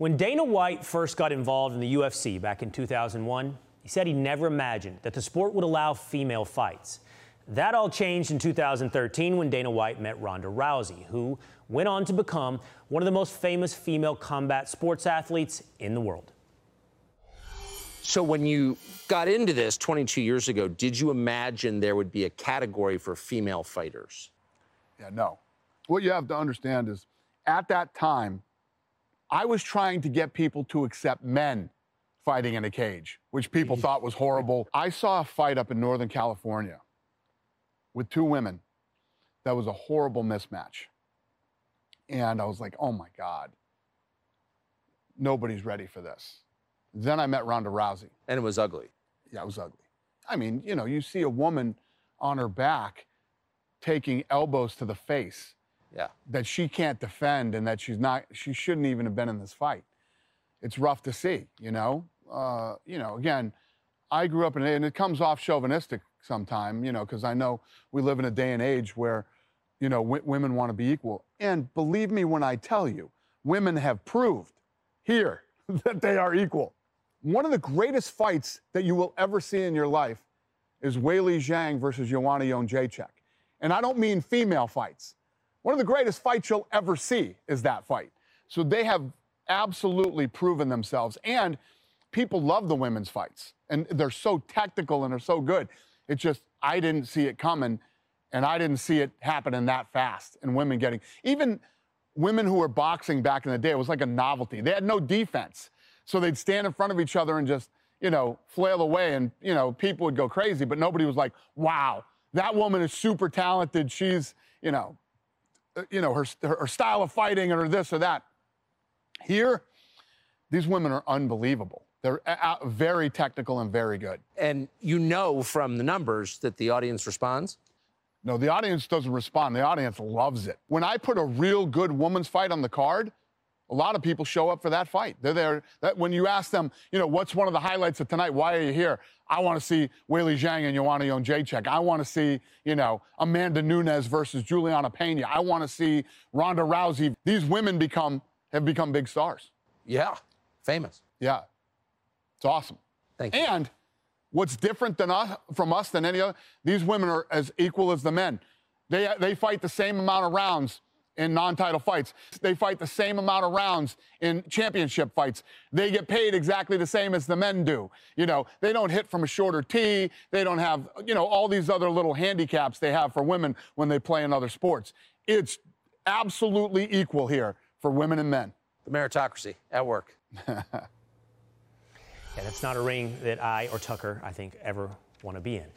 When Dana White first got involved in the UFC back in 2001, he said he never imagined that the sport would allow female fights. That all changed in 2013 when Dana White met Ronda Rousey, who went on to become one of the most famous female combat sports athletes in the world. So when you got into this 22 years ago, did you imagine there would be a category for female fighters? Yeah, no. What you have to understand is, at that time, I was trying to get people to accept men fighting in a cage, which people thought was horrible. I saw a fight up in Northern California with two women that was a horrible mismatch. And I was like, oh my God, nobody's ready for this. Then I met Ronda Rousey. And it was ugly. Yeah, it was ugly. I mean, you know, you see a woman on her back taking elbows to the face that she can't defend and that she shouldn't even have been in this fight. It's rough to see, you know? Again, I grew up in it, and it comes off chauvinistic sometime, you know, because I know we live in a day and age where, you know, women want to be equal. And believe me when I tell you, women have proved here that they are equal. One of the greatest fights that you will ever see in your life is Weili Zhang versus Joanna Jędrzejczyk. And I don't mean female fights. One of the greatest fights you'll ever see is that fight. So they have absolutely proven themselves. And people love the women's fights. And they're so tactical and they're so good. It's just, I didn't see it coming. And I didn't see it happening that fast. And women getting, even women who were boxing back in the day, it was like a novelty. They had no defense. So they'd stand in front of each other and just, you know, flail away, and, you know, people would go crazy, but nobody was like, wow, that woman is super talented. She's, you know, her style of fighting or this or that. Here, these women are unbelievable. They're very technical and very good. And you know from the numbers that the audience responds? No, the audience doesn't respond. The audience loves it. When I put a real good woman's fight on the card, a lot of people show up for that fight. They're there. When you ask them, you know, what's one of the highlights of tonight? Why are you here? I want to see Weili Zhang and Joanna Jędrzejczyk. I want to see, you know, Amanda Nunes versus Juliana Peña. I want to see Ronda Rousey. These women have become big stars. Yeah, famous. Yeah, it's awesome. Thank you. And what's different from us than any other, these women are as equal as the men. They fight the same amount of rounds in non-title fights. They fight the same amount of rounds in championship fights. They get paid exactly the same as the men do. You know, they don't hit from a shorter tee. They don't have, you know, all these other little handicaps they have for women when they play in other sports. It's absolutely equal here for women and men. The meritocracy at work. Yeah, that's not a ring that I or Tucker, I think, ever want to be in.